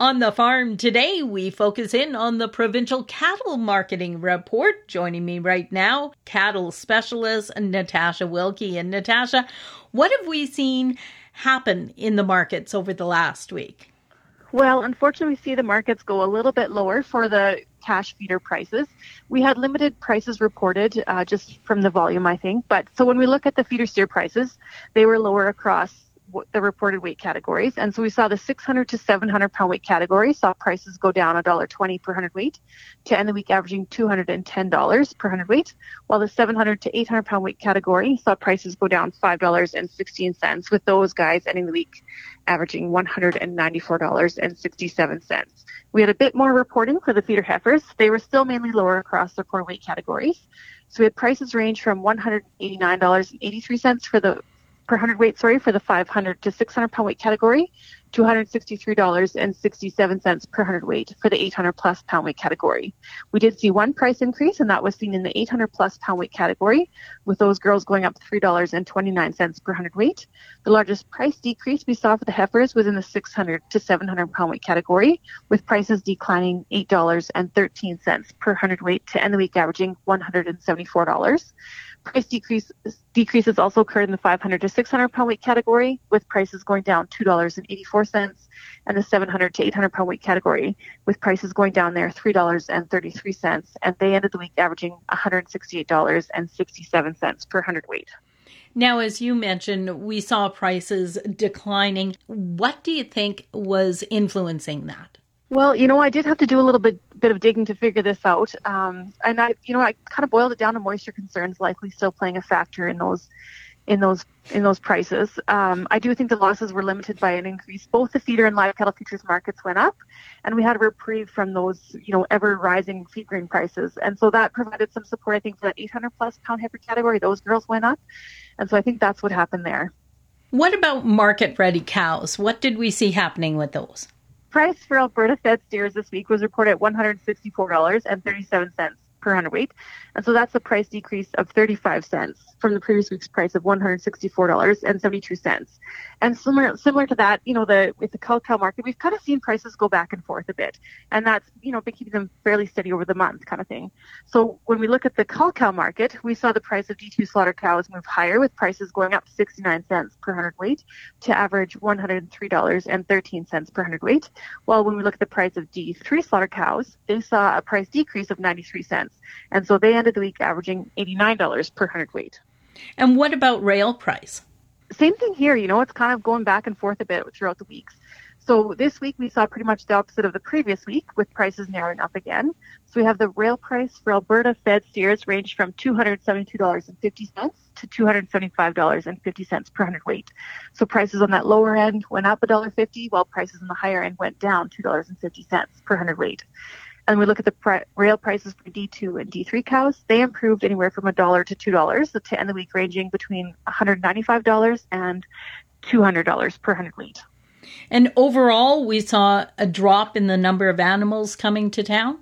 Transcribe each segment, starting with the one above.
On the farm today, we focus in on the provincial cattle marketing report. Joining me right now, cattle specialist Natasha Wilkie. And Natasha, what have we seen happen in the markets over the last week? Well, unfortunately, we see the markets go a little bit lower for the cash feeder prices. We had limited prices reported just from the volume, I think. But so when we look at the feeder steer prices, they were lower across the reported weight categories. And so we saw the 600 to 700 pound weight category saw prices go down $1.20 per hundredweight to end the week averaging $210 per hundredweight, while the 700 to 800 pound weight category saw prices go down $5.16, with those guys ending the week averaging $194.67. We had a bit more reporting for the feeder heifers. They were still mainly lower across the core weight categories. So we had prices range from $189.83 for the per hundredweight for the 500 to 600 pound weight category, $263.67 per hundredweight for the 800 plus pound weight category. We did see one price increase, and that was seen in the 800 plus pound weight category, with those girls going up $3.29 per hundredweight. The largest price decrease we saw for the heifers was in the 600 to 700 pound weight category, with prices declining $8.13 per hundredweight to end the week averaging $174. Price decreases also occurred in the 500 to 600 pound weight category, with prices going down $2.84, and the 700 to 800 pound weight category, with prices going down there $3.33, and they ended the week averaging $168.67 per hundredweight. Now, as you mentioned, we saw prices declining. What do you think was influencing that? Well, you know, I did have to do a little bit of digging to figure this out. And I kind of boiled it down to moisture concerns, likely still playing a factor in those prices. I do think the losses were limited by an increase. Both the feeder and live cattle futures markets went up, and we had a reprieve from those, you know, ever rising feed grain prices. And so that provided some support, I think, for that 800 plus pound heifer category. Those girls went up. And so I think that's what happened there. What about market ready cows? What did we see happening with those? Price for Alberta fed steers this week was reported at $164.37 per hundredweight. And so that's a price decrease of 35 cents from the previous week's price of $164.72. And similar to that, you know, with the cow market, we've kind of seen prices go back and forth a bit. And that's, you know, been keeping them fairly steady over the month kind of thing. So when we look at the cow market, we saw the price of D2 slaughter cows move higher, with prices going up 69 cents per hundredweight to average $103.13 per hundredweight. While when we look at the price of D3 slaughter cows, they saw a price decrease of 93 cents. And so they ended the week averaging $89 per hundredweight. And what about rail price? Same thing here. You know, it's kind of going back and forth a bit throughout the weeks. So this week we saw pretty much the opposite of the previous week, with prices narrowing up again. So we have the rail price for Alberta fed steers ranged from $272.50 to $275.50 per hundredweight. So prices on that lower end went up $1.50, while prices on the higher end went down $2.50 per hundredweight. And we look at the rail prices for D2 and D3 cows. They improved anywhere from $1 to $2 to end the week ranging between $195 and $200 per hundredweight. And overall, we saw a drop in the number of animals coming to town?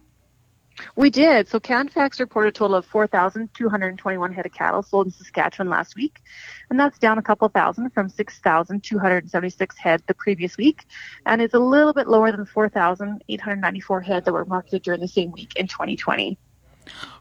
We did. So CanFax reported a total of 4,221 head of cattle sold in Saskatchewan last week. And that's down a couple thousand from 6,276 head the previous week. And it's a little bit lower than 4,894 head that were marketed during the same week in 2020.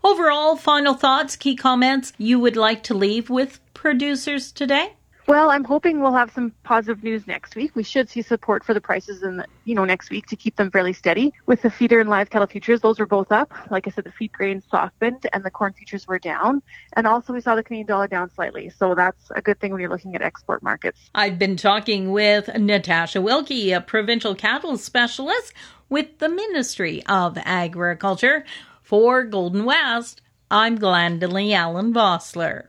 Overall, final thoughts, key comments you would like to leave with producers today? Well, I'm hoping we'll have some positive news next week. We should see support for the prices in the, you know, next week to keep them fairly steady. With the feeder and live cattle futures, those were both up. Like I said, the feed grain softened and the corn futures were down. And also we saw the Canadian dollar down slightly. So that's a good thing when you're looking at export markets. I've been talking with Natasha Wilkie, a provincial cattle specialist with the Ministry of Agriculture. For Golden West, I'm Glandally Allen Vosler.